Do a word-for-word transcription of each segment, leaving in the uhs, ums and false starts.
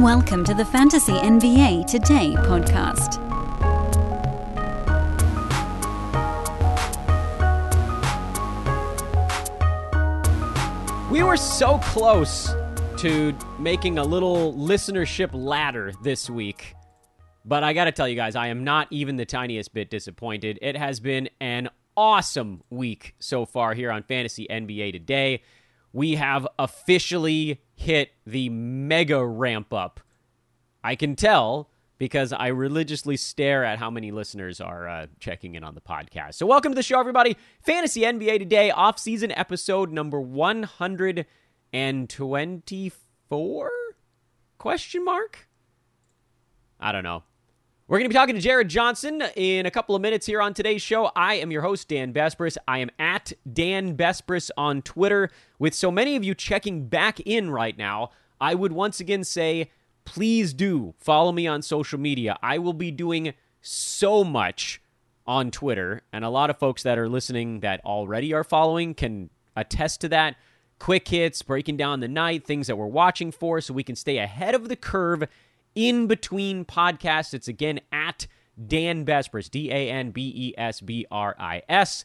Welcome to the Fantasy N B A Today podcast. We were so close to making a little listenership ladder this week, but I got to tell you guys, I am not even the tiniest bit disappointed. It has been an awesome week so far here on Fantasy N B A Today. We have officially hit the mega ramp up. I can tell because I religiously stare at how many listeners are uh, checking in on the podcast. So welcome to the show, everybody. Fantasy N B A Today, off-season episode number one twenty-four? Question mark? I don't know. We're going to be talking to Jared Johnson in a couple of minutes here on today's show. I am your host, Dan Besbris. I am at Dan Besbris on Twitter. With so many of you checking back in right now, I would once again say, please do follow me on social media. I will be doing so much on Twitter, and a lot of folks that are listening that already are following can attest to that. Quick hits, breaking down the night, things that we're watching for so we can stay ahead of the curve in between podcasts. It's again at Dan Besbris, D A N B E S B R I S.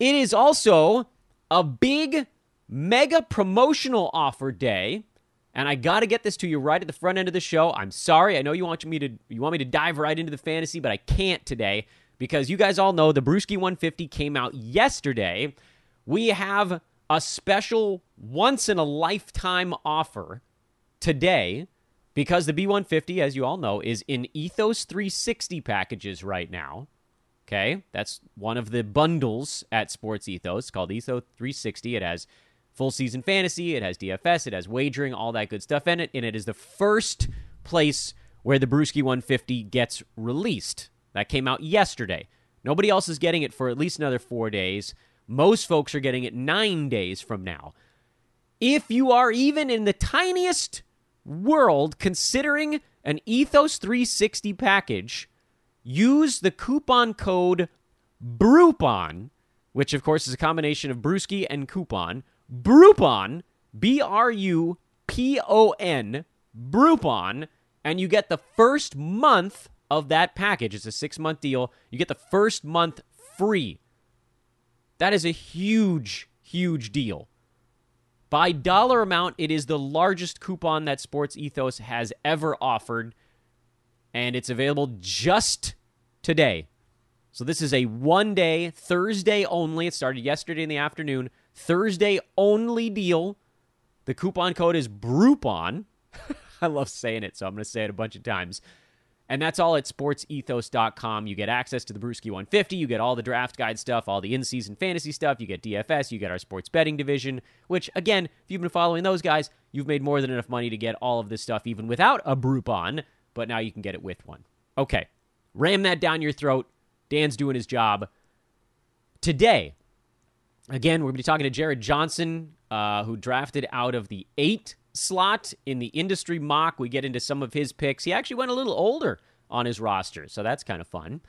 It is also a big mega promotional offer day, and I got to get this to you right at the front end of the show. I'm sorry. I know you want me to you want me to dive right into the fantasy, but I can't today because you guys all know the Brewski one fifty came out yesterday. We have a special once in a lifetime offer today, because the B one fifty, as you all know, is in Ethos three sixty packages right now. Okay? That's one of the bundles at Sports Ethos called Ethos three sixty. It has full season fantasy. It has D F S. It has wagering, all that good stuff in it. And it is the first place where the Brewski one fifty gets released. That came out yesterday. Nobody else is getting it for at least another four days. Most folks are getting it nine days from now. If you are even in the tiniest world considering an Ethos three sixty package, use the coupon code BRUPON, which of course is a combination of Brewski and coupon. BRUPON, B R U P O N, BRUPON, and you get the first month of that package. It's a six-month deal. You get the first month free. That is a huge, huge deal. By dollar amount, it is the largest coupon that Sports Ethos has ever offered, and it's available just today. So this is a one-day, Thursday only. It started yesterday in the afternoon. Thursday only deal. The coupon code is BRUPON. I love saying it, so I'm going to say it a bunch of times. And that's all at sports ethos dot com. You get access to the Brewski one fifty. You get all the draft guide stuff, all the in-season fantasy stuff. You get D F S. You get our sports betting division, which, again, if you've been following those guys, you've made more than enough money to get all of this stuff even without a Brupon, but now you can get it with one. Okay, ram that down your throat. Dan's doing his job. Today, again, we're going to be talking to Jared Johnson, uh, who drafted out of the eight slot in the industry mock. We get into some of his picks. He actually went a little older on his roster, so that's kind of fun.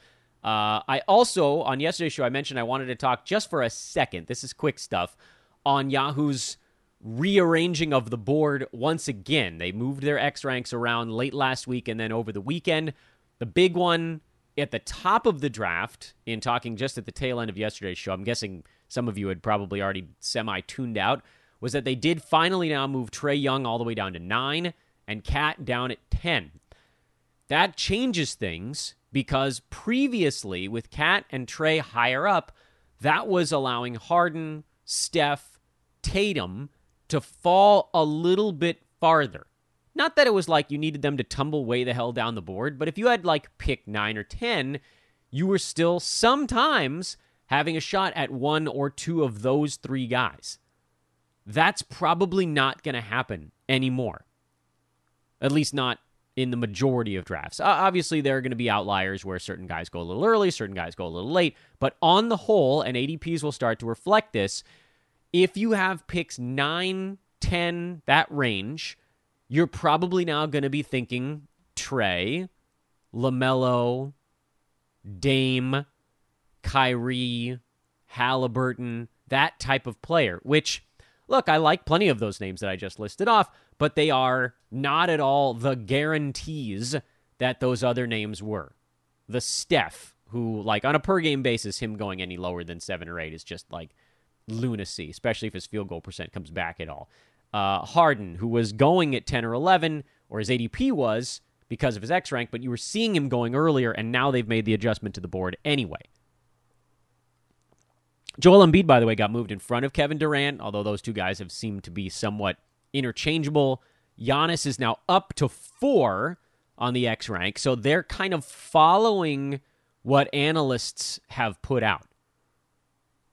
Uh, I also, on yesterday's show, I mentioned I wanted to talk just for a second, this is quick stuff, on Yahoo's rearranging of the board once again. They moved their X ranks around late last week and then over the weekend. The big one at the top of the draft, in talking just at the tail end of yesterday's show, I'm guessing some of you had probably already semi-tuned out, was that they did finally now move Trae Young all the way down to nine and Cat down at ten. That changes things because previously with Cat and Trae higher up, that was allowing Harden, Steph, Tatum to fall a little bit farther. Not that it was like you needed them to tumble way the hell down the board, but if you had like pick nine or ten, you were still sometimes having a shot at one or two of those three guys. That's probably not going to happen anymore, at least not in the majority of drafts. Obviously, there are going to be outliers where certain guys go a little early, certain guys go a little late, but on the whole, and A D Ps will start to reflect this, if you have picks nine, ten, that range, you're probably now going to be thinking Trey, LaMelo, Dame, Kyrie, Haliburton, that type of player, which Look, I like plenty of those names that I just listed off, but they are not at all the guarantees that those other names were. The Steph, who, like, on a per-game basis, him going any lower than seven or eight is just, like, lunacy, especially if his field goal percent comes back at all. Uh, Harden, who was going at ten or eleven, or his A D P was, because of his X rank, but you were seeing him going earlier, and now they've made the adjustment to the board anyway. Joel Embiid, by the way, got moved in front of Kevin Durant, although those two guys have seemed to be somewhat interchangeable. Giannis is now up to four on the X rank, so they're kind of following what analysts have put out.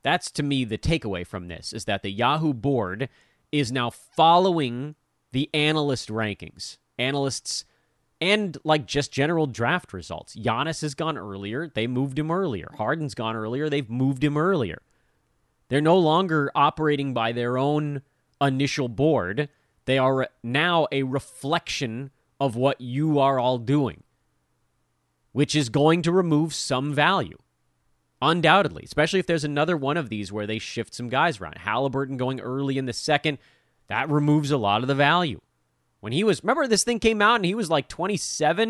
That's, to me, the takeaway from this, is that the Yahoo board is now following the analyst rankings. Analysts and, like, just general draft results. Giannis has gone earlier. They moved him earlier. Harden's gone earlier. They've moved him earlier. They're no longer operating by their own initial board. They are now a reflection of what you are all doing, which is going to remove some value, undoubtedly, especially if there's another one of these where they shift some guys around. Haliburton going early in the second, that removes a lot of the value. When he was, remember this thing came out and he was like twenty-seven,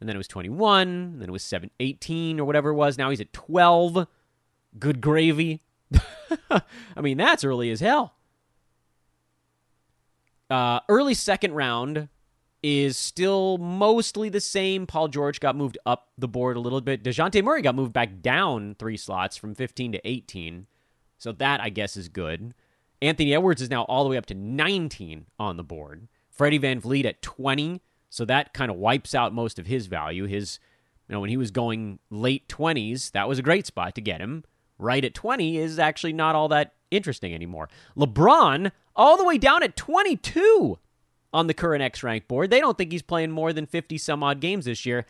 and then it was twenty-one, and then it was seven, eighteen or whatever it was. Now he's at twelve. Good gravy. I mean, that's early as hell. Uh, early second round is still mostly the same. Paul George got moved up the board a little bit. DeJounte Murray got moved back down three slots from fifteen to eighteen. So that, I guess, is good. Anthony Edwards is now all the way up to nineteen on the board. Freddie Van Vleet at twenty, so that kind of wipes out most of his value. His, you know, when he was going late twenties, that was a great spot to get him. Right at twenty is actually not all that interesting anymore. LeBron, all the way down at twenty-two on the current X-Rank board. They don't think he's playing more than fifty-some-odd games this year.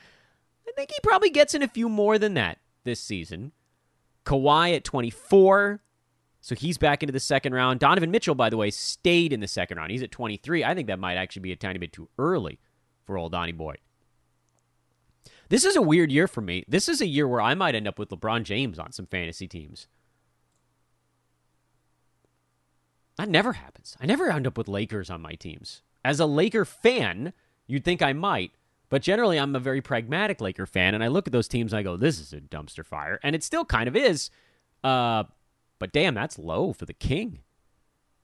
I think he probably gets in a few more than that this season. Kawhi at twenty-four. So he's back into the second round. Donovan Mitchell, by the way, stayed in the second round. He's at twenty-three. I think that might actually be a tiny bit too early for old Donnie Boy. This is a weird year for me. This is a year where I might end up with LeBron James on some fantasy teams. That never happens. I never end up with Lakers on my teams. As a Laker fan, you'd think I might, but generally I'm a very pragmatic Laker fan, and I look at those teams and I go, this is a dumpster fire, and it still kind of is. Uh... But damn, that's low for the king.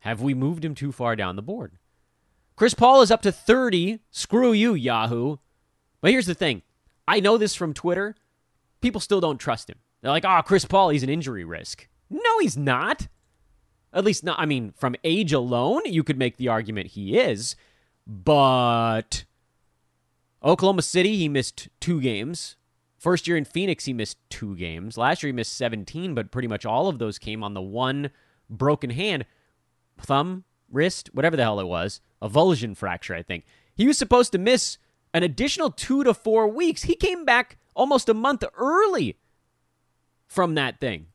Have we moved him too far down the board? Chris Paul is up to thirty. Screw you, Yahoo. But here's the thing. I know this from Twitter. People still don't trust him. They're like, oh, Chris Paul, he's an injury risk. No, he's not. At least not. I mean, from age alone, you could make the argument he is. But Oklahoma City, he missed two games. First year in Phoenix, he missed two games. Last year, he missed seventeen, but pretty much all of those came on the one broken hand, thumb, wrist, whatever the hell it was, a avulsion fracture, I think. He was supposed to miss an additional two to four weeks. He came back almost a month early from that thing.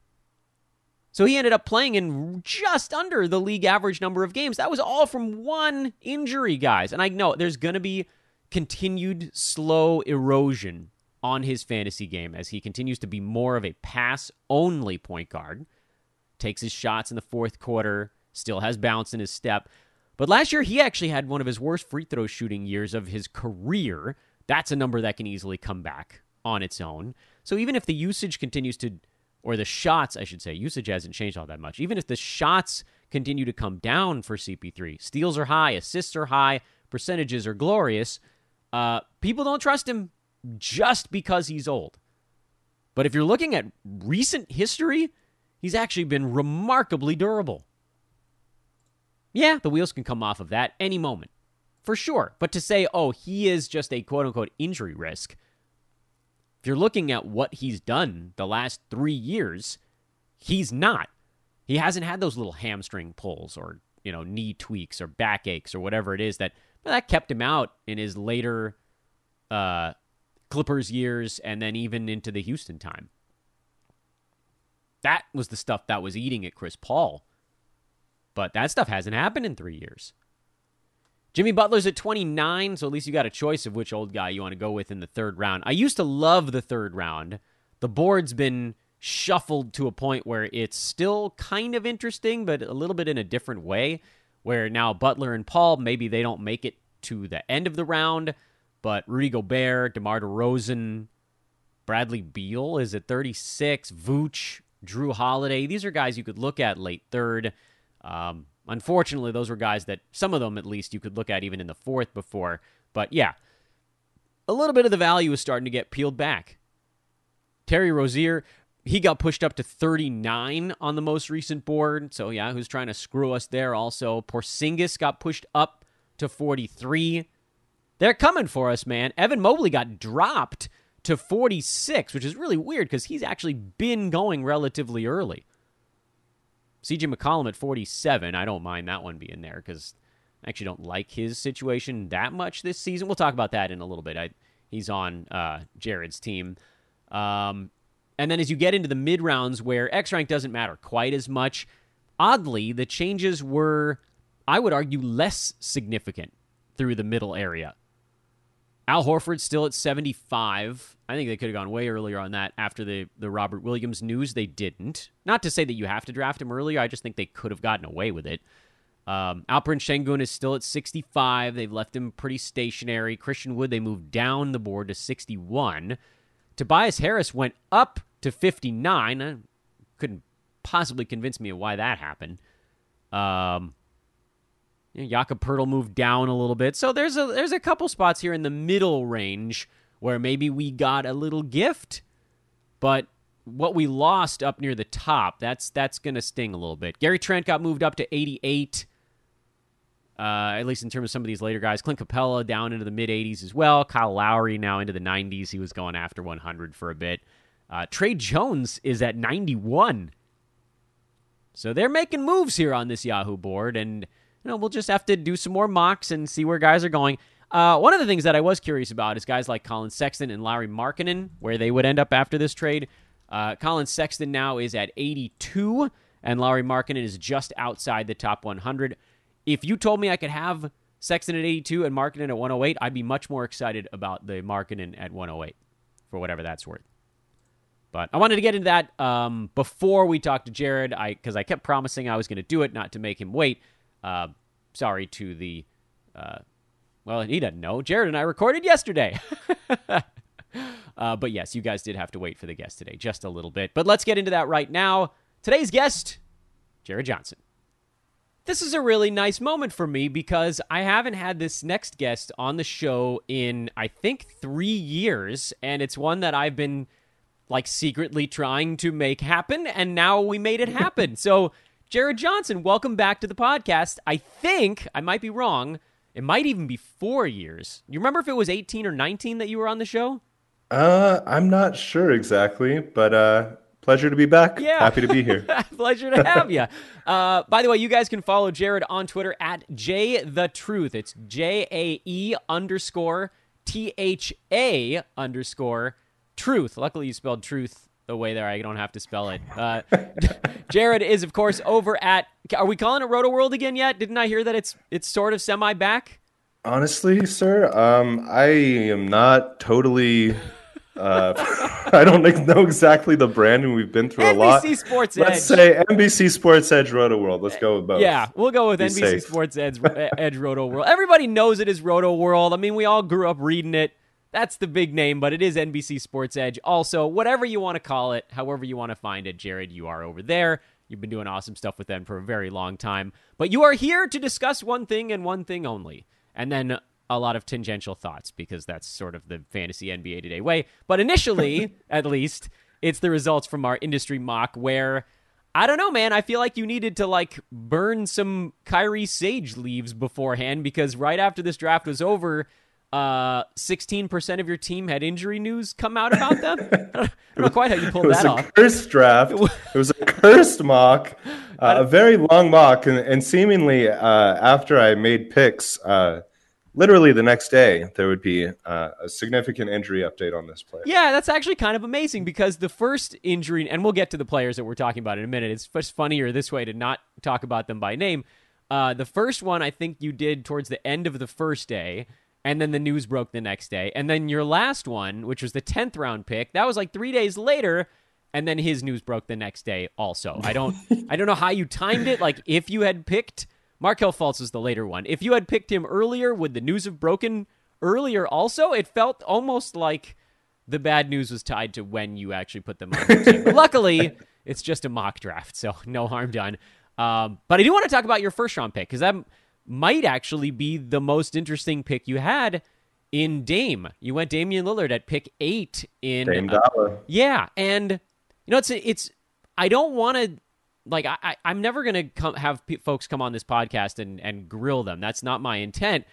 So he ended up playing in just under the league average number of games. That was all from one injury, guys. And I know there's going to be continued slow erosion on his fantasy game as he continues to be more of a pass-only point guard. Takes his shots in the fourth quarter, still has bounce in his step. But last year, he actually had one of his worst free throw shooting years of his career. That's a number that can easily come back on its own. So even if the usage continues to, or the shots, I should say, usage hasn't changed all that much. Even if the shots continue to come down for C P three, steals are high, assists are high, percentages are glorious, uh, people don't trust him just because he's old. But if you're looking at recent history, he's actually been remarkably durable. Yeah, the wheels can come off of that any moment, for sure. But to say, oh, he is just a quote-unquote injury risk, if you're looking at what he's done the last three years, he's not. He hasn't had those little hamstring pulls or, you know, knee tweaks or backaches or whatever it is that, that kept him out in his later uh Clippers years, and then even into the Houston time. That was the stuff that was eating at Chris Paul. But that stuff hasn't happened in three years. Jimmy Butler's at twenty-nine, so at least you got a choice of which old guy you want to go with in the third round. I used to love the third round. The board's been shuffled to a point where it's still kind of interesting, but a little bit in a different way, where now Butler and Paul, maybe they don't make it to the end of the round, but Rudy Gobert, DeMar DeRozan, Bradley Beal is at thirty-six, Vooch, Drew Holiday. These are guys you could look at late third. Um, unfortunately, those were guys that, some of them at least, you could look at even in the fourth before. But yeah, a little bit of the value is starting to get peeled back. Terry Rozier, he got pushed up to thirty-nine on the most recent board. So yeah, who's trying to screw us there also. Porzingis got pushed up to forty-three. They're coming for us, man. Evan Mobley got dropped to forty-six, which is really weird because he's actually been going relatively early. C J McCollum at forty-seven. I don't mind that one being there because I actually don't like his situation that much this season. We'll talk about that in a little bit. I, he's on uh, Jared's team. Um, and then as you get into the mid-rounds where X-Rank doesn't matter quite as much, oddly, the changes were, I would argue, less significant through the middle area. Al Horford still at seventy-five. I think they could have gone way earlier on that after the, the Robert Williams news. They didn't. Not to say that you have to draft him earlier. I just think they could have gotten away with it. Um, Alperen Sengun is still at sixty-five. They've left him pretty stationary. Christian Wood, they moved down the board to sixty-one. Tobias Harris went up to fifty-nine. I couldn't possibly convince me of why that happened. Um... Jakob Poeltl moved down a little bit. So there's a there's a couple spots here in the middle range where maybe we got a little gift, but what we lost up near the top, that's that's going to sting a little bit. Gary Trent got moved up to eighty-eight, uh, at least in terms of some of these later guys. Clint Capella down into the mid-eighties as well. Kyle Lowry now into the nineties. He was going after one hundred for a bit. Uh, Trey Jones is at ninety-one. So they're making moves here on this Yahoo board, and you know, we'll just have to do some more mocks and see where guys are going. Uh, one of the things that I was curious about is guys like Colin Sexton and Lauri Markkanen, where they would end up after this trade. Uh, Colin Sexton now is at eighty-two, and Lauri Markkanen is just outside the top one hundred. If you told me I could have Sexton at eighty-two and Markkanen at one oh eight, I'd be much more excited about the Markkanen at one oh eight, for whatever that's worth. But I wanted to get into that um, before we talked to Jared, I because I kept promising I was going to do it, not to make him wait. Uh, sorry to the, uh, well, he doesn't know. Jared and I recorded yesterday. uh, but yes, you guys did have to wait for the guest today, just a little bit. But let's get into that right now. Today's guest, Jared Johnson. This is a really nice moment for me because I haven't had this next guest on the show in, I think, three years. And it's one that I've been, like, secretly trying to make happen. And now we made it happen. So... Jared Johnson, welcome back to the podcast. I think, I might be wrong, it might even be four years. You remember if it was eighteen or nineteen that you were on the show? Uh, I'm not sure exactly, but uh, pleasure to be back. Yeah. Happy to be here. Pleasure to have you. Uh, by the way, you guys can follow Jared on Twitter at JTheTruth. It's J A E underscore T H A underscore truth. Luckily, you spelled truth the way there, I don't have to spell it. Uh, Jared is, of course, over at... Are we calling it Roto World again yet? Didn't I hear that it's it's sort of semi-back? Honestly, sir, um, I am not totally... Uh, I don't know exactly the branding. We've been through N B C a lot. N B C Sports Let's Edge. Let's say N B C Sports Edge Roto World. Let's go with both. Yeah, we'll go with Be N B C safe. Sports Edge, Edge Roto World. Everybody knows it is Roto World. I mean, we all grew up reading it. That's the big name, but it is N B C Sports Edge. Also, whatever you want to call it, however you want to find it, Jared, you are over there. You've been doing awesome stuff with them for a very long time. But you are here to discuss one thing and one thing only. And then a lot of tangential thoughts, because that's sort of the fantasy N B A Today way. But initially, at least, it's the results from our industry mock where, I don't know, man, I feel like you needed to, like, burn some Kyrie sage leaves beforehand, because right after this draft was over... Uh, sixteen percent of your team had injury news come out about them. I don't, I don't know quite how you pulled that off. It was a cursed draft. It was a cursed mock, uh, a very long mock, and, and seemingly uh, after I made picks, uh, literally the next day, there would be uh, a significant injury update on this player. Yeah, that's actually kind of amazing because the first injury, and we'll get to the players that we're talking about in a minute. It's just funnier this way to not talk about them by name. Uh, the first one I think you did towards the end of the first day. And then the news broke the next day. And then your last one, which was the tenth round pick, that was like three days later. And then his news broke the next day also. I don't I don't know how you timed it. Like, if you had picked Markelle Fultz is the later one. If you had picked him earlier, would the news have broken earlier also? It felt almost like the bad news was tied to when you actually put them on your team. But luckily, it's just a mock draft, so no harm done. Um, but I do want to talk about your first-round pick, because that might actually be the most interesting pick you had in Dame. You went Damian Lillard at pick eight in Dame Dollar. Uh, yeah, and you know it's it's. I don't want to like I, I I'm never gonna come have p- folks come on this podcast and and grill them. That's not my intent.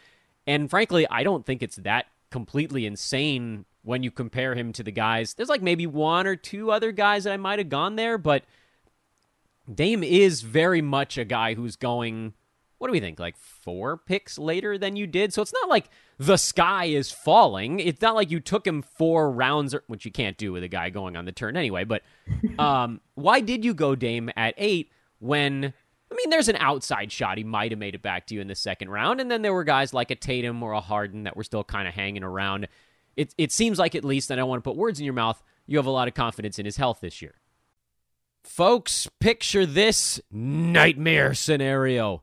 And frankly, I don't think it's that completely insane when you compare him to the guys. There's like maybe one or two other guys that I might have gone there, but Dame is very much a guy who's going, what do we think, like four picks later than you did? So it's not like the sky is falling. It's not like you took him four rounds, which you can't do with a guy going on the turn anyway. But um, why did you go Dame at eight when, I mean, there's an outside shot. He might have made it back to you in the second round. And then there were guys like a Tatum or a Harden that were still kind of hanging around. It, it seems like, at least, and I don't want to put words in your mouth, you have a lot of confidence in his health this year. Folks, picture this nightmare scenario.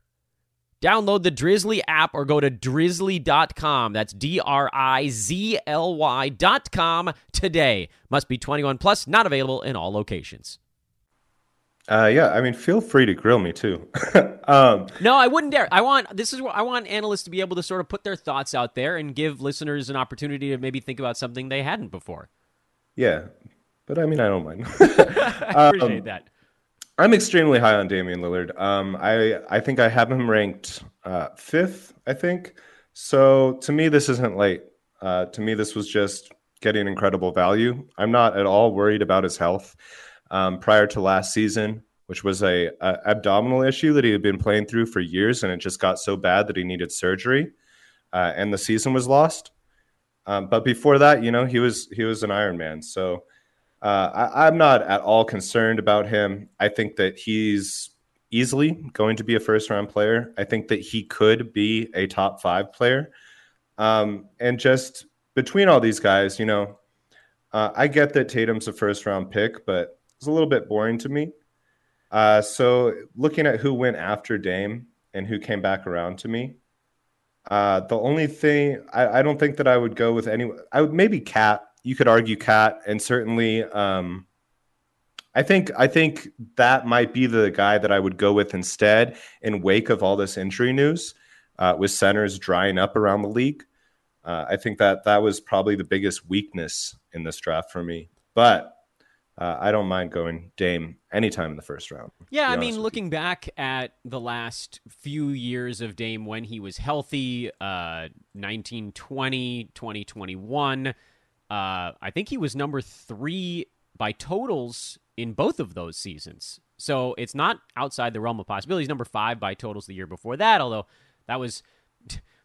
Download the Drizzly app or go to drizzly dot com. That's D R I Z L Y dot com today. Must be twenty-one plus, not available in all locations. Uh, yeah, I mean, feel free to grill me too. um, no, I wouldn't dare. I want this is what I want analysts to be able to sort of put their thoughts out there and give listeners an opportunity to maybe think about something they hadn't before. Yeah, but I mean, I don't mind. I appreciate um, that. I'm extremely high on Damian Lillard. Um, I, I think I have him ranked uh, fifth, I think. So to me, this isn't late. Uh, to me, this was just getting incredible value. I'm not at all worried about his health. Um, prior to last season, which was a, a abdominal issue that he had been playing through for years, and it just got so bad that he needed surgery, uh, and the season was lost. Um, but before that, you know, he was he was an Iron Man. So Uh, I, I'm not at all concerned about him. I think that he's easily going to be a first-round player. I think that he could be a top-five player. Um, and just between all these guys, you know, uh, I get that Tatum's a first-round pick, but it's a little bit boring to me. Uh, so looking at who went after Dame and who came back around to me, uh, the only thing I, I don't think that I would go with anyone. I would maybe Cat. You could argue Cat, and certainly um, I think I think that might be the guy that I would go with instead in wake of all this injury news uh, with centers drying up around the league. Uh, I think that that was probably the biggest weakness in this draft for me, but uh, I don't mind going Dame anytime in the first round. Yeah, I mean, looking back at the last few years of Dame when he was healthy, uh, nineteen twenty, twenty twenty-one, Uh, I think he was number three by totals in both of those seasons. So it's not outside the realm of possibilities. Number five by totals the year before that, although that was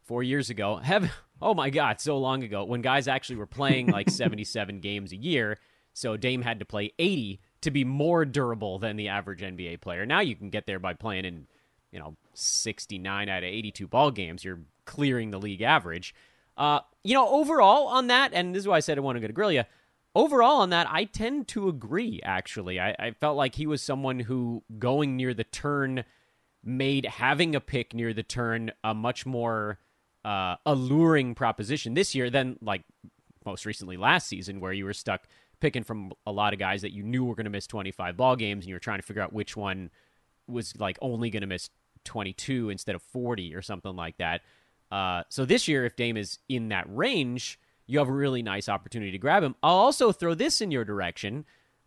four years ago. Have, oh, my God, so long ago, when guys actually were playing like seventy-seven games a year. So Dame had to play eighty to be more durable than the average N B A player. Now you can get there by playing in, you know, sixty-nine out of eighty-two ball games. You're clearing the league average. Uh, you know, overall on that, and this is why I said I want to go to grill you, overall on that, I tend to agree, actually. I, I felt like he was someone who, going near the turn, made having a pick near the turn a much more uh, alluring proposition this year than, like, most recently last season, where you were stuck picking from a lot of guys that you knew were going to miss twenty-five ball games, and you were trying to figure out which one was, like, only going to miss twenty-two instead of forty or something like that. Uh, so this year, if Dame is in that range, you have a really nice opportunity to grab him. I'll also throw this in your direction,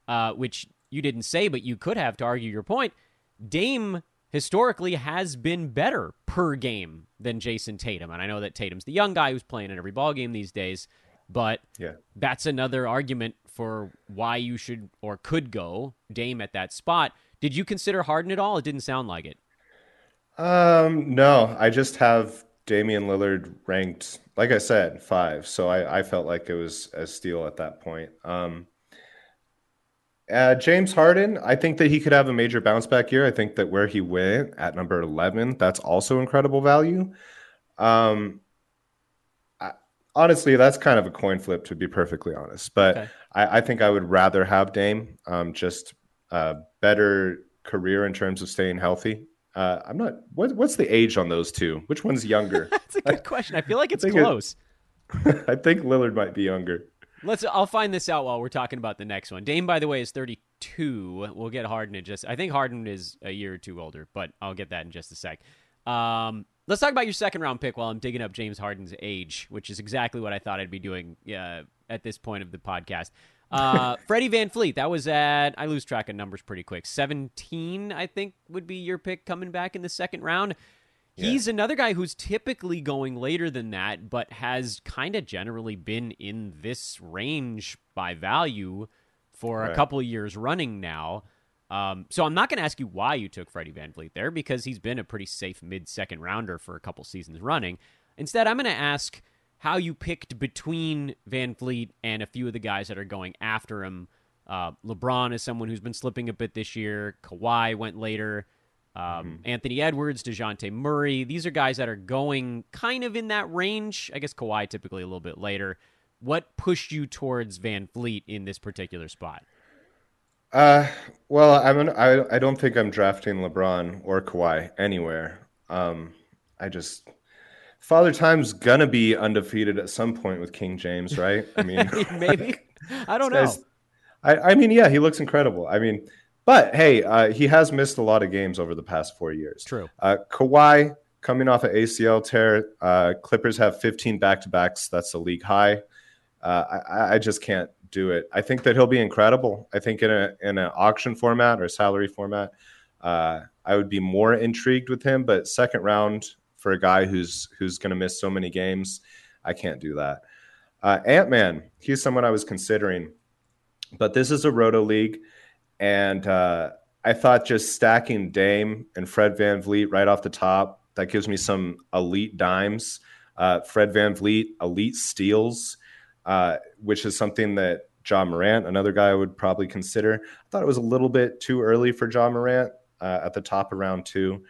uh, which you didn't say, but you could have to argue your point. Dame historically has been better per game than Jayson Tatum. And I know that Tatum's the young guy who's playing in every ballgame these days, but yeah, that's another argument for why you should or could go Dame at that spot. Did you consider Harden at all? It didn't sound like it. Um, no, I just have Damian Lillard ranked, like I said, five. So I, I felt like it was a steal at that point. Um, Uh, James Harden, I think that he could have a major bounce back year. I think that where he went at number eleven, that's also incredible value. Um, I, honestly, that's kind of a coin flip, to be perfectly honest. But okay. I, I think I would rather have Dame, um, just a better career in terms of staying healthy. Uh, I'm not. What, what's the age on those two? Which one's younger? That's a good I, question. I feel like it's I close. It, I think Lillard might be younger. Let's. I'll find this out while we're talking about the next one. Dame, by the way, is thirty-two. We'll get Harden in just... I think Harden is a year or two older, but I'll get that in just a sec. Um, let's talk about your second-round pick while I'm digging up James Harden's age, which is exactly what I thought I'd be doing uh, at this point of the podcast. Uh, Freddie Van Vleet, that was at... I lose track of numbers pretty quick. seventeen, I think, would be your pick coming back in the second round. He's another guy who's typically going later than that, but has kind of generally been in this range by value for right. a couple of years running now. Um, so I'm not going to ask you why you took Freddie Van Vleet there, because he's been a pretty safe mid-second rounder for a couple seasons running. Instead, I'm going to ask how you picked between Van Vleet and a few of the guys that are going after him. Uh, LeBron is someone who's been slipping a bit this year. Kawhi went later. Um, mm-hmm. Anthony Edwards, DeJounte Murray, these are guys that are going kind of in that range. I guess Kawhi typically a little bit later. What pushed you towards Van Vleet in this particular spot? Uh, well, I'm an, I, I don't think I'm drafting LeBron or Kawhi anywhere. Um, I just, Father Time's gonna be undefeated at some point with King James, right? I mean, maybe. I don't know. I, I mean, yeah, he looks incredible. I mean. But, hey, uh, he has missed a lot of games over the past four years. True. Uh, Kawhi, coming off an A C L tear, uh, Clippers have fifteen back-to-backs. That's the league high. Uh, I, I just can't do it. I think that he'll be incredible. I think in a in an auction format or salary format, uh, I would be more intrigued with him. But second round for a guy who's, who's going to miss so many games, I can't do that. Uh, Ant-Man, he's someone I was considering. But this is a roto league. And uh, I thought just stacking Dame and Fred Van Vliet right off the top, that gives me some elite dimes. Uh, Fred Van Vliet, elite steals, uh, which is something that Ja Morant, another guy I would probably consider. I thought it was a little bit too early for Ja Morant uh, at the top of round two.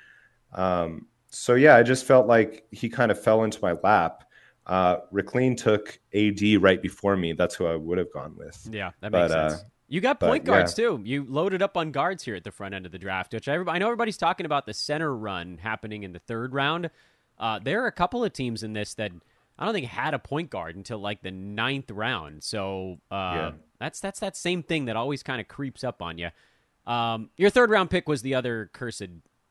Um, so, yeah, I just felt like he kind of fell into my lap. Uh, Recline took A D right before me. That's who I would have gone with. Yeah, that makes but, sense. Uh, You got point but, guards, yeah. too. You loaded up on guards here at the front end of the draft, which I, I know everybody's talking about the center run happening in the third round. Uh, there are a couple of teams in this that I don't think had a point guard until, like, the ninth round. So uh, yeah. that's that's that same thing that always kind of creeps up on you. Um, your third-round pick was the other cursed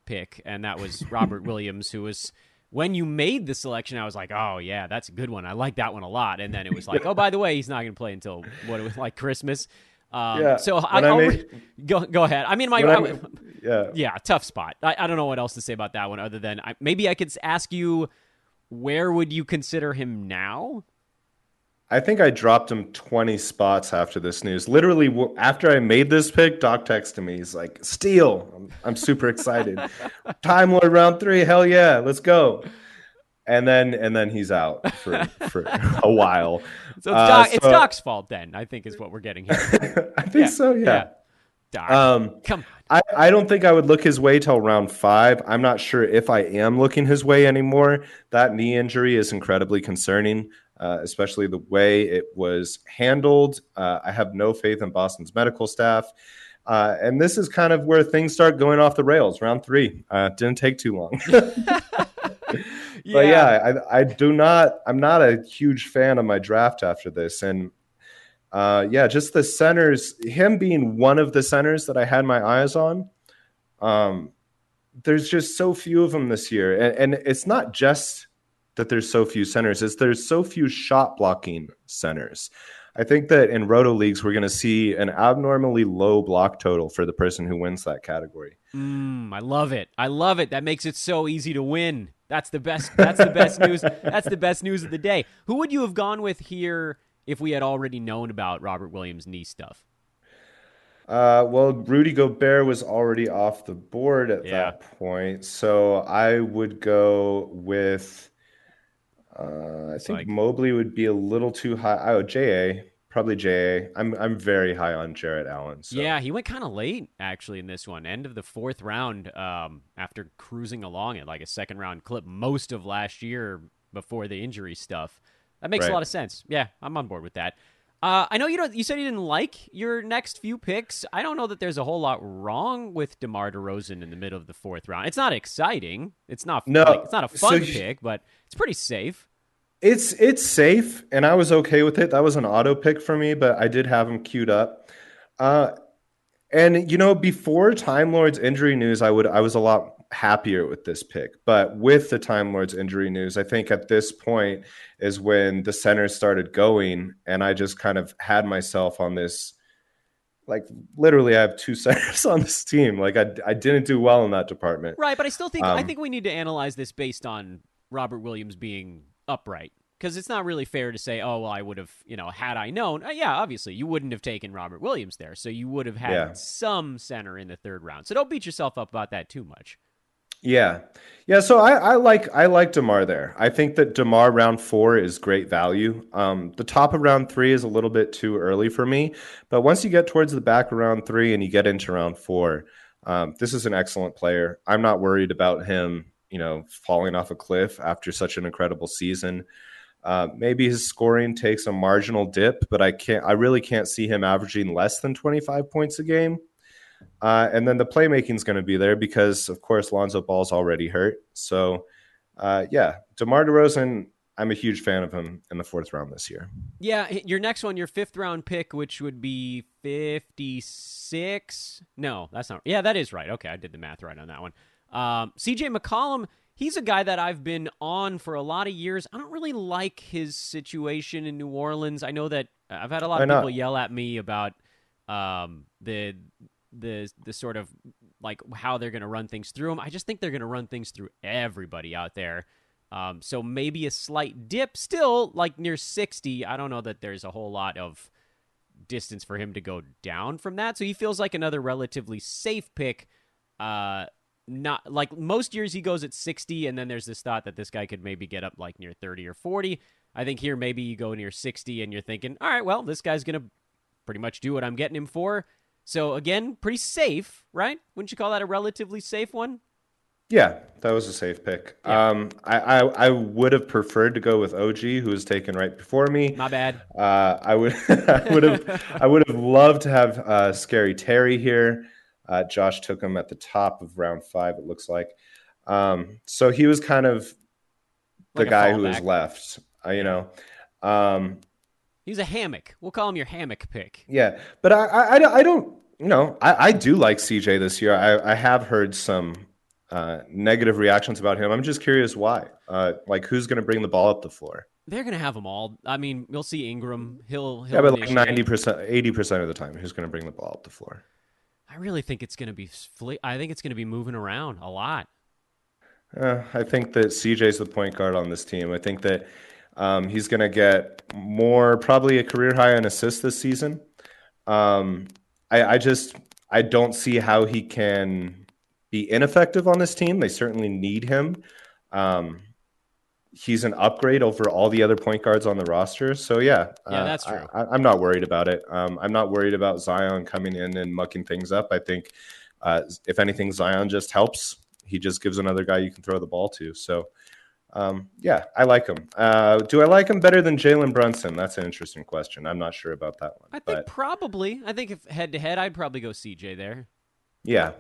pick, and that was Robert Williams, who was... When you made the selection, I was like, oh, yeah, that's a good one. I like that one a lot. And then it was like, oh, by the way, he's not going to play until, what, it was like Christmas? Um, yeah, so I, I'll made, re- go, go ahead. I mean, my, I made, yeah, yeah, tough spot. I, I don't know what else to say about that one other than I, maybe I could ask you, where would you consider him now? I think I dropped him twenty spots after this news. Literally after I made this pick, Doc texted me. He's like, steal. I'm, I'm super excited. Time Lord round three. Hell yeah. Let's go. And then and then he's out for, for a while. So it's, Doc, uh, so it's Doc's fault then, I think, is what we're getting here. I think yeah. so, yeah. yeah. Doc, um, come on. I, I don't think I would look his way till round five. I'm not sure if I am looking his way anymore. That knee injury is incredibly concerning, uh, especially the way it was handled. Uh, I have no faith in Boston's medical staff. Uh, and this is kind of where things start going off the rails, round three. Uh, didn't take too long. Yeah. But yeah, I, I do not, I'm not a huge fan of my draft after this. And uh, yeah, just the centers, him being one of the centers that I had my eyes on, um, there's just so few of them this year. And, and it's not just that there's so few centers. It's there's so few shot blocking centers. I think that in roto leagues, we're going to see an abnormally low block total for the person who wins that category. Mm, I love it. I love it. That makes it so easy to win. That's the best. That's the best news. That's the best news of the day. Who would you have gone with here if we had already known about Robert Williams' knee stuff? Uh, well, Rudy Gobert was already off the board at yeah. that point, so I would go with. Uh, I think like, Mobley would be a little too high. Oh, J A probably J A. I'm I'm very high on Jarrett Allen. So. Yeah, he went kind of late actually in this one, end of the fourth round. Um, after cruising along at like a second round clip most of last year before the injury stuff, that makes right. a lot of sense. Yeah, I'm on board with that. Uh, I know you don't. You said you didn't like your next few picks. I don't know that there's a whole lot wrong with DeMar DeRozan in the middle of the fourth round. It's not exciting. It's not. No, like, it's not a fun so, pick, but it's pretty safe. It's it's safe, and I was okay with it. That was an auto pick for me, but I did have him queued up. Uh, and you know, before Time Lord's injury news, I would I was a lot happier with this pick, but with the Time Lord's injury news, I think at this point is when the center started going, and I just kind of had myself on this, like, literally I have two centers on this team. Like, I, I didn't do well in that department. Right, but I still think, um, I think we need to analyze this based on Robert Williams being upright, because it's not really fair to say, oh, well, I would have, you know, had I known. Uh, yeah, obviously, you wouldn't have taken Robert Williams there, so you would have had yeah. some center in the third round. So don't beat yourself up about that too much. Yeah. Yeah. So I, I like I like DeMar there. I think that DeMar round four is great value. Um, the top of round three is a little bit too early for me. But once you get towards the back of round three and you get into round four, um, this is an excellent player. I'm not worried about him, you know, falling off a cliff after such an incredible season. Uh, maybe his scoring takes a marginal dip, but I can't I really can't see him averaging less than twenty-five points a game. Uh, and then the playmaking is going to be there because, of course, Lonzo Ball's already hurt. So, uh, yeah, DeMar DeRozan, I'm a huge fan of him in the fourth round this year. Yeah, your next one, your fifth round pick, which would be fifty-six. No, that's not. Yeah, that is right. Okay, I did the math right on that one. Um, C J McCollum, he's a guy that I've been on for a lot of years. I don't really like his situation in New Orleans. I know that I've had a lot of people yell at me about um, the – the the sort of like how they're going to run things through them. I just think they're going to run things through everybody out there. Um, so maybe a slight dip still, like near sixty. I don't know that there's a whole lot of distance for him to go down from that. So he feels like another relatively safe pick. Uh, not like most years he goes at sixty, and then there's this thought that this guy could maybe get up like near thirty or forty. I think here maybe you go near sixty and you're thinking, all right, well, this guy's going to pretty much do what I'm getting him for. So, again, pretty safe, right? Wouldn't you call that a relatively safe one? Yeah, that was a safe pick. Yeah. Um, I, I, I would have preferred to go with O G, who was taken right before me. My bad. Uh, I would I would have I would have loved to have uh, Scary Terry here. Uh, Josh took him at the top of round five, it looks like. Um, so he was kind of the like guy who was left, uh, you know. Um, He's a hammock. We'll call him your hammock pick. Yeah, but I I, I don't, you know, I, I do like C J this year. I, I have heard some uh, negative reactions about him. I'm just curious why. Uh, like, who's going to bring the ball up the floor? They're going to have them all. I mean, we'll see Ingram. He'll, he'll yeah, but like ninety percent, eighty percent of the time, who's going to bring the ball up the floor? I really think it's going to be, I think it's going to be moving around a lot. Uh, I think that C J's the point guard on this team. I think that Um, he's going to get more, probably a career high in assists this season. Um, I, I just, I don't see how he can be ineffective on this team. They certainly need him. Um, he's an upgrade over all the other point guards on the roster. So, yeah, yeah, uh, that's true. I, I'm not worried about it. Um, I'm not worried about Zion coming in and mucking things up. I think, uh, if anything, Zion just helps. He just gives another guy you can throw the ball to. So, Um, yeah, I like him. Uh, do I like him better than Jalen Brunson? That's an interesting question. I'm not sure about that one. I think but... probably. I think if head-to-head, I'd probably go C J there. Yeah.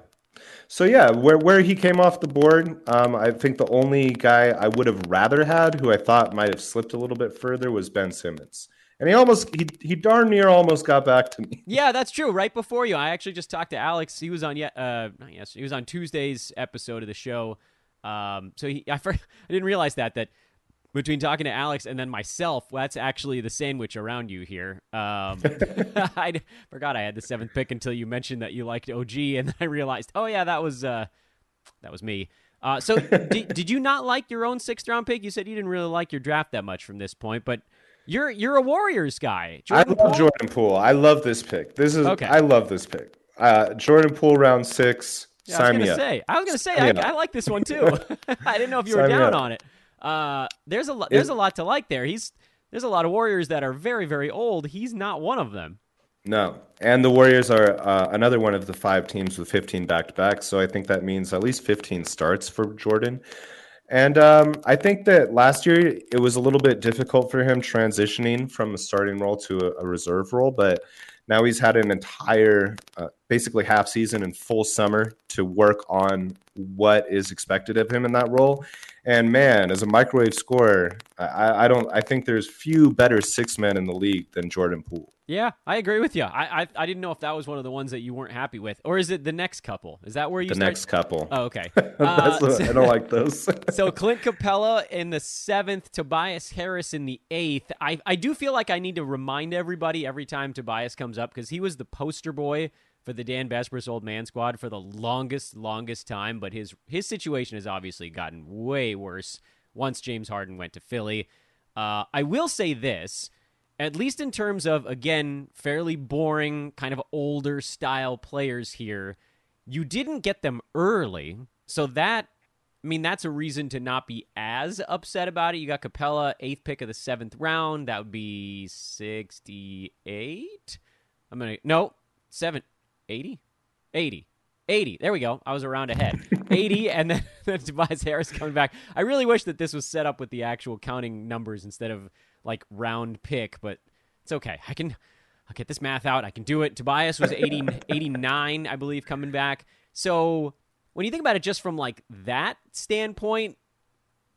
So, yeah, where where he came off the board, um, I think the only guy I would have rather had who I thought might have slipped a little bit further was Ben Simmons. And he almost, he, he darn near almost got back to me. Yeah, that's true. Right before you, I actually just talked to Alex. He was on yet, uh, not yesterday. He was on Tuesday's episode of the show. Um, so he, I, first, I didn't realize that that between talking to Alex and then myself, well, that's actually the sandwich around you here. Um, I forgot I had the seventh pick until you mentioned that you liked O G, and then I realized, oh yeah, that was uh, that was me. Uh, so did did you not like your own sixth round pick? You said you didn't really like your draft that much from this point, but. You're you're a Warriors guy. Jordan I love Poole. Jordan Poole. I love this pick. This is okay. I love this pick. Uh, Jordan Poole round six. Yeah, sign I was gonna me say. Up. I was gonna say I, I like this one too. I didn't know if you sign were down on it. Uh, there's a lo- there's it, a lot to like there. He's there's a lot of Warriors that are very very old. He's not one of them. No, and the Warriors are uh, another one of the five teams with fifteen back to backs. So I think that means at least fifteen starts for Jordan. And um, I think that last year it was a little bit difficult for him transitioning from a starting role to a, a reserve role, but now he's had an entire, uh, basically half season and full summer to work on what is expected of him in that role. And man, as a microwave scorer, I, I don't. I think there's few better six men in the league than Jordan Poole. Yeah, I agree with you. I, I I didn't know if that was one of the ones that you weren't happy with, or is it the next couple? Is that where you the start... next couple? Oh, okay. Uh, so, I don't like those. So Clint Capella in the seventh, Tobias Harris in the eighth. I, I do feel like I need to remind everybody every time Tobias comes up because he was the poster boy for the Dan Besbris old man squad for the longest, longest time. But his his situation has obviously gotten way worse once James Harden went to Philly. Uh, I will say this. At least in terms of, again, fairly boring, kind of older style players here, you didn't get them early. So that, I mean, that's a reason to not be as upset about it. You got Capella, eighth pick of the seventh round. That would be sixty-eight. I'm going to, no, seven, eighty? eighty. eighty. There we go. I was around ahead. eighty, and then, then Tobias Harris coming back. I really wish that this was set up with the actual counting numbers instead of like round pick, but it's okay. I can I'll get this math out. I can do it. Tobias was eighty, eighty-nine, I believe, coming back. So when you think about it just from like that standpoint,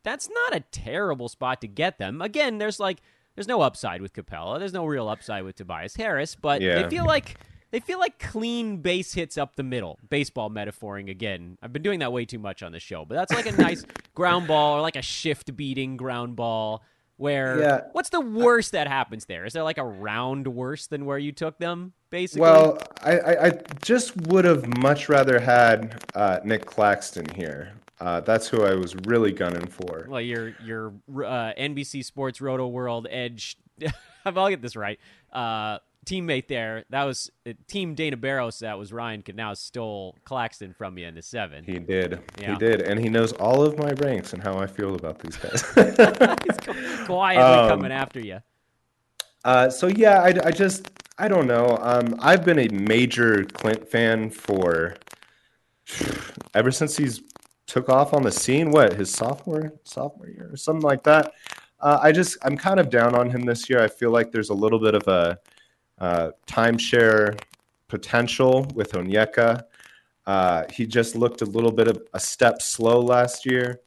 that's not a terrible spot to get them. Again, there's like there's no upside with Capella. There's no real upside with Tobias Harris, but yeah. they feel like they feel like clean base hits up the middle. Baseball metaphoring again. I've been doing that way too much on the show, but that's like a nice ground ball or like a shift beating ground ball. Where yeah. What's the worst that happens there? Is there like a round worse than where you took them, basically? Well, I, I, I just would have much rather had uh, Nick Claxton here. Uh, that's who I was really gunning for. Well, your your uh, N B C Sports Roto World Edge, I'll get this right, uh, teammate there, that was uh, Team Dana Barros, that was Ryan Knauss, stole Claxton from you in the seven. He did. Yeah. He did. And he knows all of my ranks and how I feel about these guys. He's quietly um, coming after you. Uh, so, yeah, I, I just, I don't know. Um, I've been a major Clint fan for ever since he's took off on the scene. What, his sophomore, sophomore year or something like that? Uh, I just, I'm kind of down on him this year. I feel like there's a little bit of a Uh, timeshare potential with Onyeka. Uh, he just looked a little bit of a step slow last year.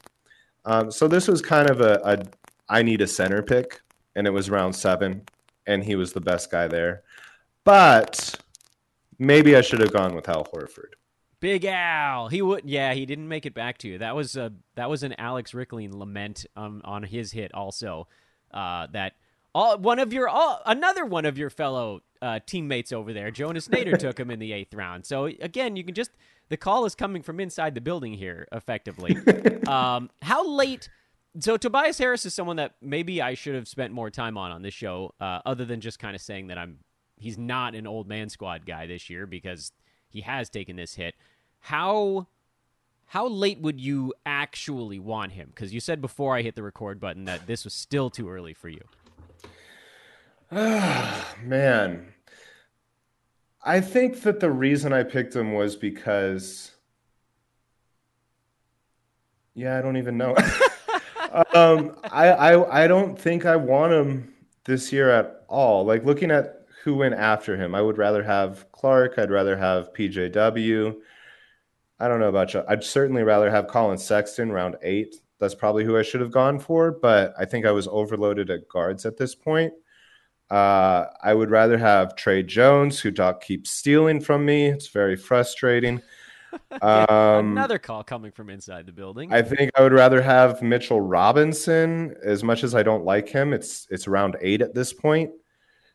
Um, so this was kind of a, a I need a center pick, and it was round seven, and he was the best guy there. But maybe I should have gone with Al Horford. Big Al. He would. Yeah, he didn't make it back to you. That was a, that was an Alex Rickling lament um, on his hit also uh, that. All, one of your, all, another one of your fellow uh, teammates over there, Jonas Nader, took him in the eighth round. So again, you can just the call is coming from inside the building here, effectively. um, how late? So Tobias Harris is someone that maybe I should have spent more time on on this show, uh, other than just kind of saying that I'm he's not an old man squad guy this year because he has taken this hit. How how late would you actually want him? Because you said before I hit the record button that this was still too early for you. Oh, man, I think that the reason I picked him was because, yeah, I don't even know. um, I, I I don't think I want him this year at all. Like looking at who went after him, I would rather have Clark. I'd rather have P J W. I don't know about you. I'd certainly rather have Colin Sexton round eight. That's probably who I should have gone for. But I think I was overloaded at guards at this point. Uh, I would rather have Trey Jones, who Doc keeps stealing from me. It's very frustrating. yeah, um, another call coming from inside the building. I think I would rather have Mitchell Robinson. As much as I don't like him, it's it's round eight at this point.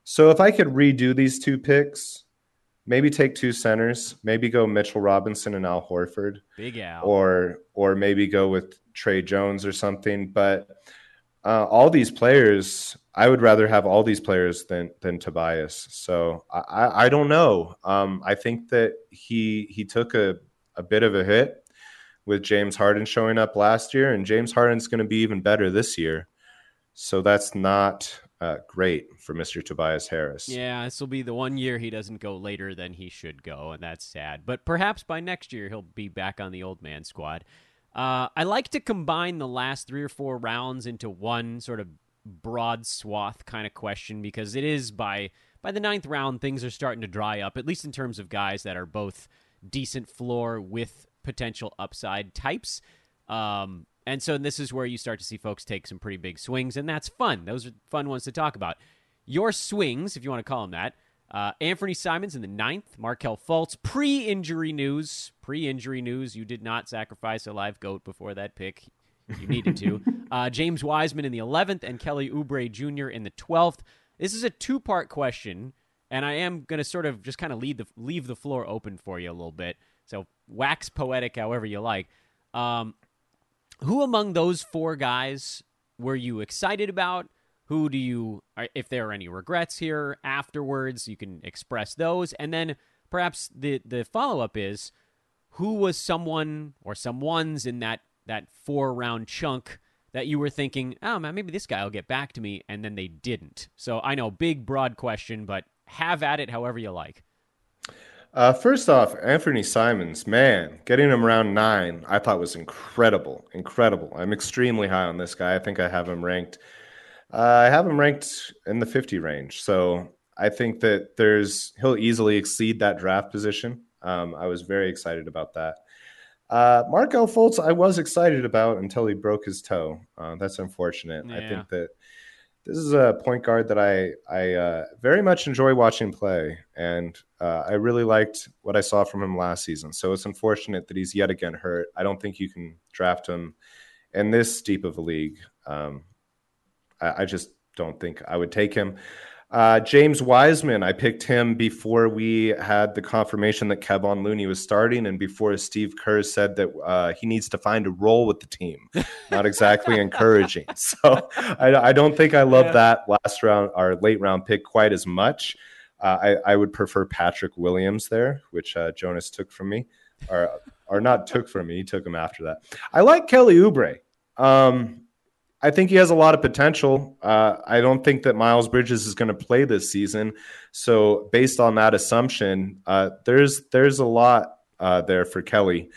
So if I could redo these two picks, maybe take two centers, maybe go Mitchell Robinson and Al Horford. Big Al. Or, or maybe go with Trey Jones or something. But uh, all these players, I would rather have all these players than than Tobias. So I, I don't know. Um, I think that he he took a, a bit of a hit with James Harden showing up last year, and James Harden's going to be even better this year. So that's not... Uh, great for Mister Tobias Harris. Yeah, this will be the one year he doesn't go later than he should go, and that's sad. But perhaps by next year he'll be back on the old man squad. Uh, I like to combine the last three or four rounds into one sort of broad swath kind of question, because it is by by the ninth round things are starting to dry up, at least in terms of guys that are both decent floor with potential upside types. Um And so this is where you start to see folks take some pretty big swings, and that's fun. Those are fun ones to talk about. Your swings, if you want to call them that, uh, Anfernee Simons in the ninth, Markelle Fultz, pre-injury news, pre-injury news. You did not sacrifice a live goat before that pick. You needed to. uh, James Wiseman in the eleventh, and Kelly Oubre Junior in the twelfth. This is a two-part question, and I am going to sort of just kind of leave the, leave the floor open for you a little bit. So wax poetic however you like. Um... Who among those four guys were you excited about? Who do you, if there are any regrets here afterwards, you can express those. And then perhaps the, the follow-up is, who was someone or someone's in that, that four-round chunk that you were thinking, oh, man, maybe this guy will get back to me, and then they didn't? So I know, big, broad question, but have at it however you like. Uh, first off, Anfernee Simons, man, getting him round nine, I thought was incredible, incredible. I'm extremely high on this guy. I think I have him ranked. Uh, I have him ranked in the fifty range, so I think that there's he'll easily exceed that draft position. Um, I was very excited about that. Uh, Markelle Fultz, I was excited about until he broke his toe. Uh, that's unfortunate. Yeah. I think that this is a point guard that I I uh, very much enjoy watching play, and uh, I really liked what I saw from him last season. So it's unfortunate that he's yet again hurt. I don't think you can draft him in this deep of a league. Um, I, I just don't think I would take him. Uh, James Wiseman, I picked him before we had the confirmation that Kevon Looney was starting, and before Steve Kerr said that uh, he needs to find a role with the team. Not exactly encouraging. So I, I don't think I love yeah. that last round or late round pick quite as much. Uh, I, I would prefer Patrick Williams there, which uh, Jonas took from me, or or not took from me. He took him after that. I like Kelly Oubre. Um, I think he has a lot of potential. Uh, I don't think that Miles Bridges is going to play this season. So based on that assumption, uh, there's there's a lot uh, there for Kelly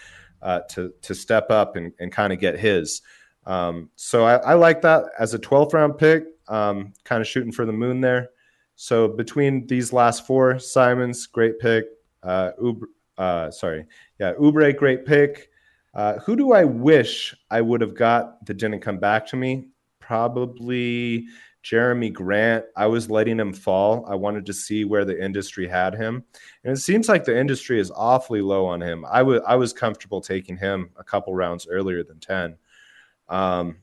uh, to to step up and, and kind of get his. Um, so I, I like that as a twelfth round pick, um, kind of shooting for the moon there. So between these last four, Simons, great pick. Uh, Oubre, uh, sorry, yeah, Oubre, great pick. Uh, who do I wish I would have got that didn't come back to me? Probably Jeremy Grant. I was letting him fall. I wanted to see where the industry had him. And it seems like the industry is awfully low on him. I, w- I was comfortable taking him a couple rounds earlier than ten. Um,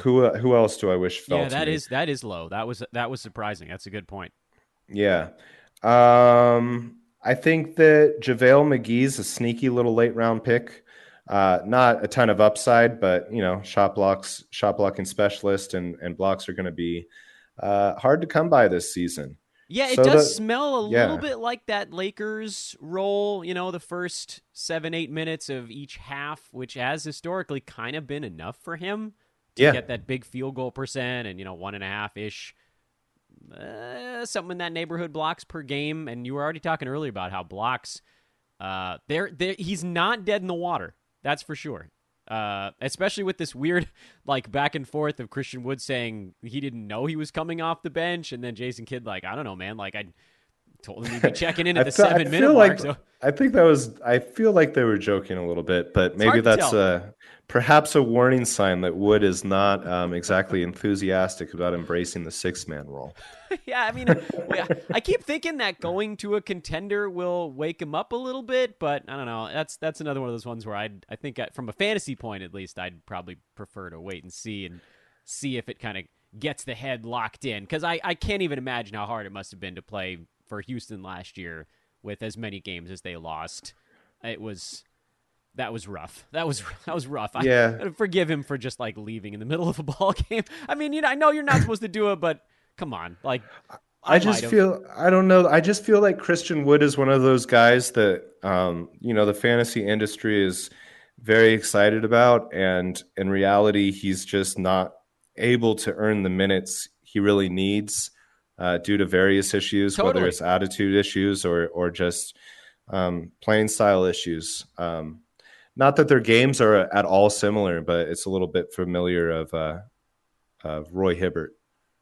who who else do I wish fell yeah, that to me? Is, that is low. That was, that was surprising. That's a good point. Yeah. Um, I think that JaVale McGee's a sneaky little late-round pick. Uh, not a ton of upside, but you know, shot blocks, shot blocking specialist, and, and blocks are going to be uh, hard to come by this season. Yeah, it so does the, smell a yeah. little bit like that Lakers role. You know, the first seven, eight minutes of each half, which has historically kind of been enough for him to yeah. get that big field goal percent, and you know, one and a half ish, uh, something in that neighborhood blocks per game. And you were already talking earlier about how blocks, uh, they're, they're, he's not dead in the water. That's for sure, uh, especially with this weird like back and forth of Christian Wood saying he didn't know he was coming off the bench, and then Jason Kidd like, I don't know, man, like I told him he'd be checking in at the th- seven minute like, mark. So. I think that was. I feel like they were joking a little bit, but maybe that's a perhaps a warning sign that Wood is not um, exactly enthusiastic about embracing the six man role. Yeah, I mean, I keep thinking that going to a contender will wake him up a little bit, but I don't know. That's that's another one of those ones where I I think I, from a fantasy point at least, I'd probably prefer to wait and see and see if it kind of gets the head locked in, because I, I can't even imagine how hard it must have been to play for Houston last year with as many games as they lost. It was that was rough. That was that was rough. Yeah. I, I forgive him for just like leaving in the middle of a ball game. I mean, you know, I know you're not supposed to do it, but come on, like I, I just feel I don't know. I just feel like Christian Wood is one of those guys that um you know the fantasy industry is very excited about, and in reality, he's just not able to earn the minutes he really needs uh, due to various issues, totally. Whether it's attitude issues or or just um, playing style issues. Um, not that their games are at all similar, but it's a little bit familiar of uh, of Roy Hibbert.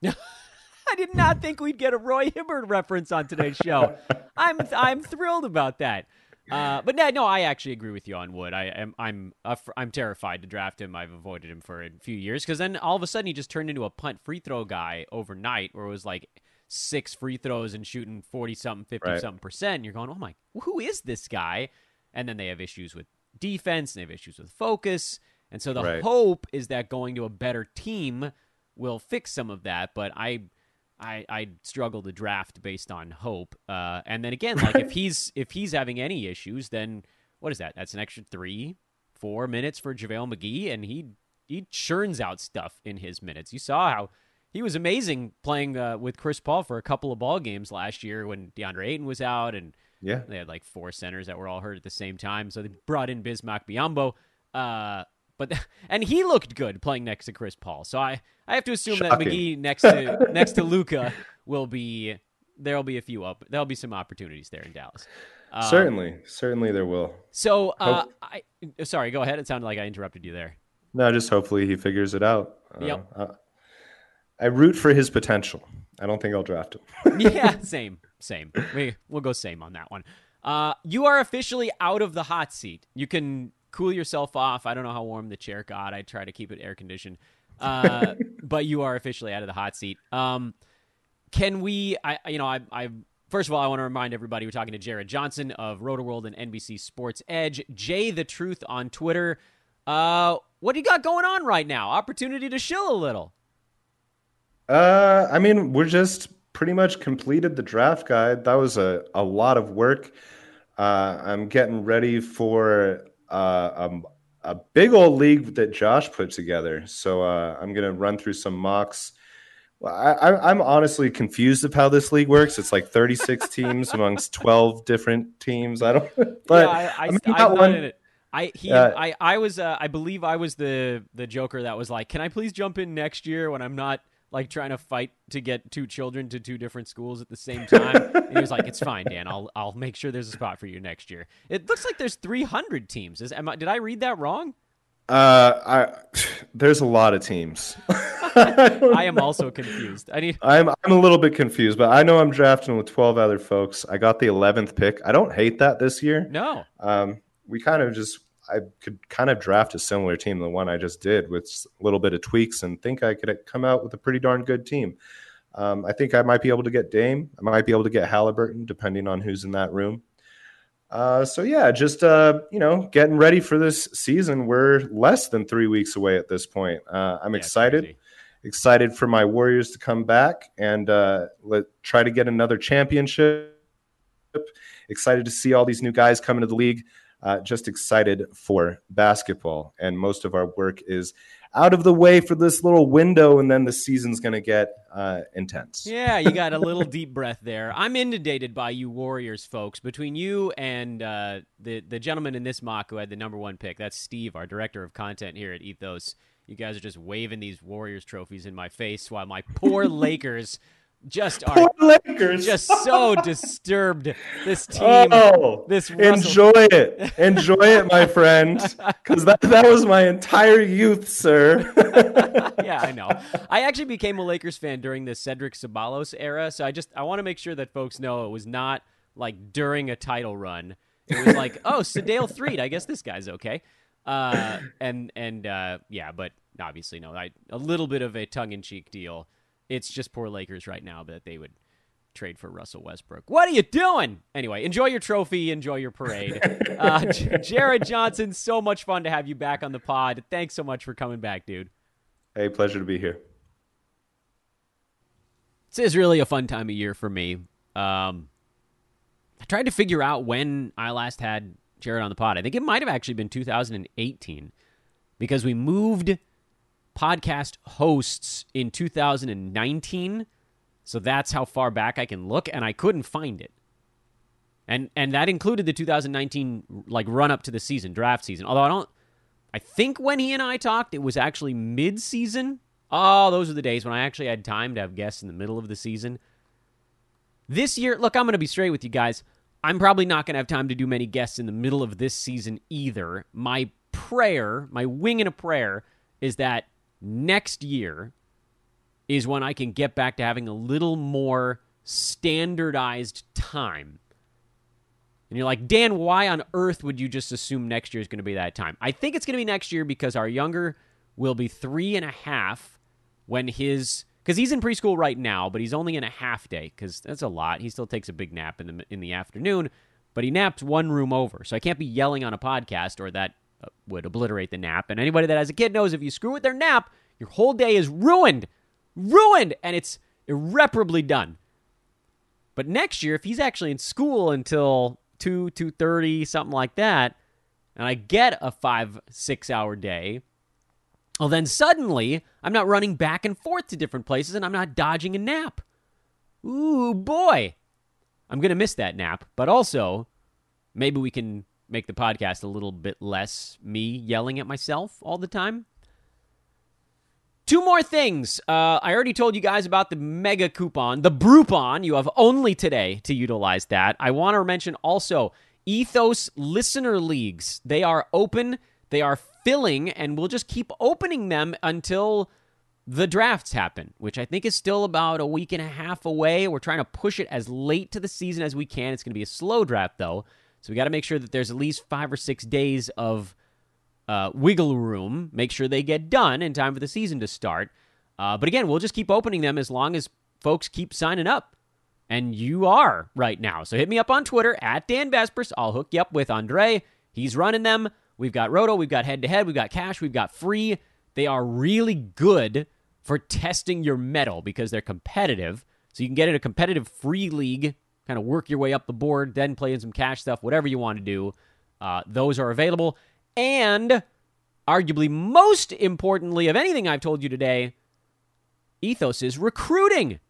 I did not think we'd get a Roy Hibbert reference on today's show. I'm I'm thrilled about that. Uh, but no, no, I actually agree with you on Wood. I am, I'm, uh, I'm terrified to draft him. I've avoided him for a few years because then all of a sudden he just turned into a punt free throw guy overnight, where it was like six free throws and shooting forty something, fifty right. something percent. And you're going, oh my, who is this guy? And then they have issues with defense and they have issues with focus. And so the right. hope is that going to a better team will fix some of that. But I, I, I struggle to draft based on hope. Uh, and then again, like if he's if he's having any issues, then what is that? That's an extra three, four minutes for JaVale McGee, and he he churns out stuff in his minutes. You saw how he was amazing playing uh, with Chris Paul for a couple of ball games last year when DeAndre Ayton was out, and yeah. they had like four centers that were all hurt at the same time. So they brought in Bismack Biyombo. Uh, But and he looked good playing next to Chris Paul, so I, I have to assume Shocking. that McGee next to next to Luka will be there'll be a few up there'll be some opportunities there in Dallas. Um, certainly, certainly there will. So uh, I sorry, go ahead. It sounded like I interrupted you there. No, just hopefully he figures it out. Uh, yep. I, I root for his potential. I don't think I'll draft him. yeah, same, same. We we'll go same on that one. Uh, you are officially out of the hot seat. You can. Cool yourself off. I don't know how warm the chair got. I try to keep it air conditioned, uh, but you are officially out of the hot seat. Um, can we? I, you know, I, I. First of all, I want to remind everybody we're talking to Jared Johnson of RotoWorld and N B C Sports Edge. Jay the Truth on Twitter. Uh, what do you got going on right now? Opportunity to shill a little. Uh, I mean, we're just pretty much completed the draft guide. That was a a lot of work. Uh, I'm getting ready for. Uh, um, a big old league that Josh put together. So uh, I'm going to run through some mocks. Well, I, I, I'm honestly confused of how this league works. It's like thirty-six teams amongst twelve different teams. I don't. But yeah, I, I, I, mean, I, one, it. I, he, uh, I, I was. Uh, I believe I was the the joker that was like, "Can I please jump in next year when I'm not like trying to fight to get two children to two different schools at the same time?" And he was like, "It's fine, Dan. I'll I'll make sure there's a spot for you next year." It looks like there's three hundred teams. Is am I, did I read that wrong? Uh, I there's a lot of teams. I, I am know. also confused. I need. I'm I'm a little bit confused, but I know I'm drafting with twelve other folks. I got the eleventh pick. I don't hate that this year. No. Um, we kind of just. I could kind of draft a similar team, the one I just did, with a little bit of tweaks, and think I could come out with a pretty darn good team. Um, I think I might be able to get Dame. I might be able to get Haliburton, depending on who's in that room. Uh, so, yeah, just, uh, you know, getting ready for this season. We're less than three weeks away at this point. Uh, I'm yeah, excited, crazy. excited for my Warriors to come back and uh, let, try to get another championship. Excited to see all these new guys come into the league. Uh, just excited for basketball, and most of our work is out of the way for this little window, and then the season's going to get uh, intense. Yeah, you got a little deep breath there. I'm inundated by you Warriors folks. Between you and uh, the, the gentleman in this mock who had the number one pick, that's Steve, our director of content here at Ethos. You guys are just waving these Warriors trophies in my face while my poor Lakers just are Lakers. just so disturbed. This team, oh, this Russell. enjoy it, enjoy it, my friend, because that that was my entire youth, sir. Yeah, I know. I actually became a Lakers fan during the Cedric Sabalos era, so I just I want to make sure that folks know it was not like during a title run. It was like, oh, Sedale Threed, I guess this guy's okay, uh, and and uh, yeah, but obviously no, I a little bit of a tongue-in-cheek deal. It's just poor Lakers right now that they would trade for Russell Westbrook. What are you doing? Anyway, enjoy your trophy. Enjoy your parade. Uh, Jared Johnson, so much fun to have you back on the pod. Thanks so much for coming back, dude. Hey, pleasure to be here. This is really a fun time of year for me. Um, I tried to figure out when I last had Jared on the pod. I think it might have actually been two thousand eighteen because we moved podcast hosts in two thousand nineteen, so that's how far back I can look, and I couldn't find it, and and that included the two thousand nineteen like run up to the season, draft season, although I don't I think when he and I talked it was actually mid-season. Oh, those are the days when I actually had time to have guests in the middle of the season. This year, look, I'm going to be straight with you guys, I'm probably not going to have time to do many guests in the middle of this season either. My prayer, my wing and a prayer is that next year is when I can get back to having a little more standardized time. And you're like, Dan, why on earth would you just assume next year is going to be that time? I think it's going to be next year because our younger will be three and a half when his... because he's in preschool right now, but he's only in a half day because that's a lot. He still takes a big nap in the in the afternoon, but he naps one room over. So I can't be yelling on a podcast or that would obliterate the nap. And anybody that has a kid knows if you screw with their nap, your whole day is ruined. Ruined! And it's irreparably done. But next year, if he's actually in school until two, two thirty, something like that, and I get a five, six-hour day, well, then suddenly I'm not running back and forth to different places and I'm not dodging a nap. Ooh, boy. I'm going to miss that nap. But also, maybe we can make the podcast a little bit less me yelling at myself all the time. Two more things. Uh, I already told you guys about the mega coupon, the Brewpon. You have only today to utilize that. I want to mention also Ethos Listener Leagues. They are open. They are filling, and we'll just keep opening them until the drafts happen, which I think is still about a week and a half away. We're trying to push it as late to the season as we can. It's going to be a slow draft, though. So we got to make sure that there's at least five or six days of uh, wiggle room. Make sure they get done in time for the season to start. Uh, but again, we'll just keep opening them as long as folks keep signing up. And you are right now. So hit me up on Twitter, at Dan Besbris. I'll hook you up with Andre. He's running them. We've got Roto. We've got head-to-head. We've got cash. We've got free. They are really good for testing your metal because they're competitive. So you can get in a competitive free league, kind of work your way up the board, then play in some cash stuff, whatever you want to do. Uh, those are available. And arguably most importantly of anything I've told you today, Ethos is recruiting.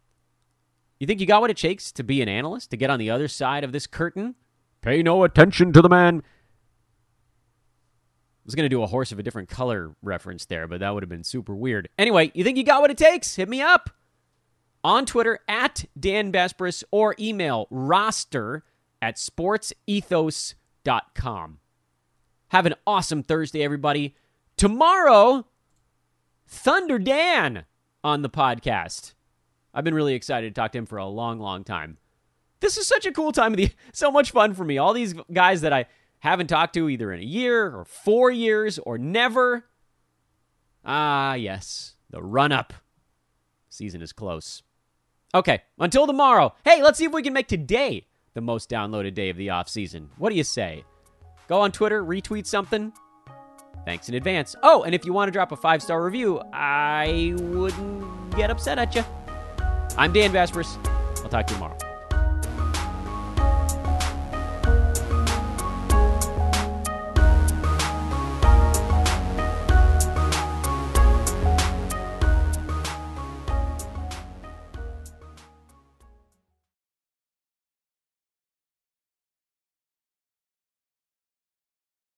You think you got what it takes to be an analyst, to get on the other side of this curtain? Pay no attention to the man. I was going to do a horse of a different color reference there, but that would have been super weird. Anyway, you think you got what it takes? Hit me up on Twitter, at Dan Besbris, or email roster at sportsethos dot com. Have an awesome Thursday, everybody. Tomorrow, Thunder Dan on the podcast. I've been really excited to talk to him for a long, long time. This is such a cool time of the so much fun for me. All these guys that I haven't talked to either in a year or four years or never. Ah, yes, the run-up. Season is close. Okay, until tomorrow. Hey, let's see if we can make today the most downloaded day of the offseason. What do you say? Go on Twitter, retweet something. Thanks in advance. Oh, and if you want to drop a five-star review, I wouldn't get upset at you. I'm Dan Besbris. I'll talk to you tomorrow.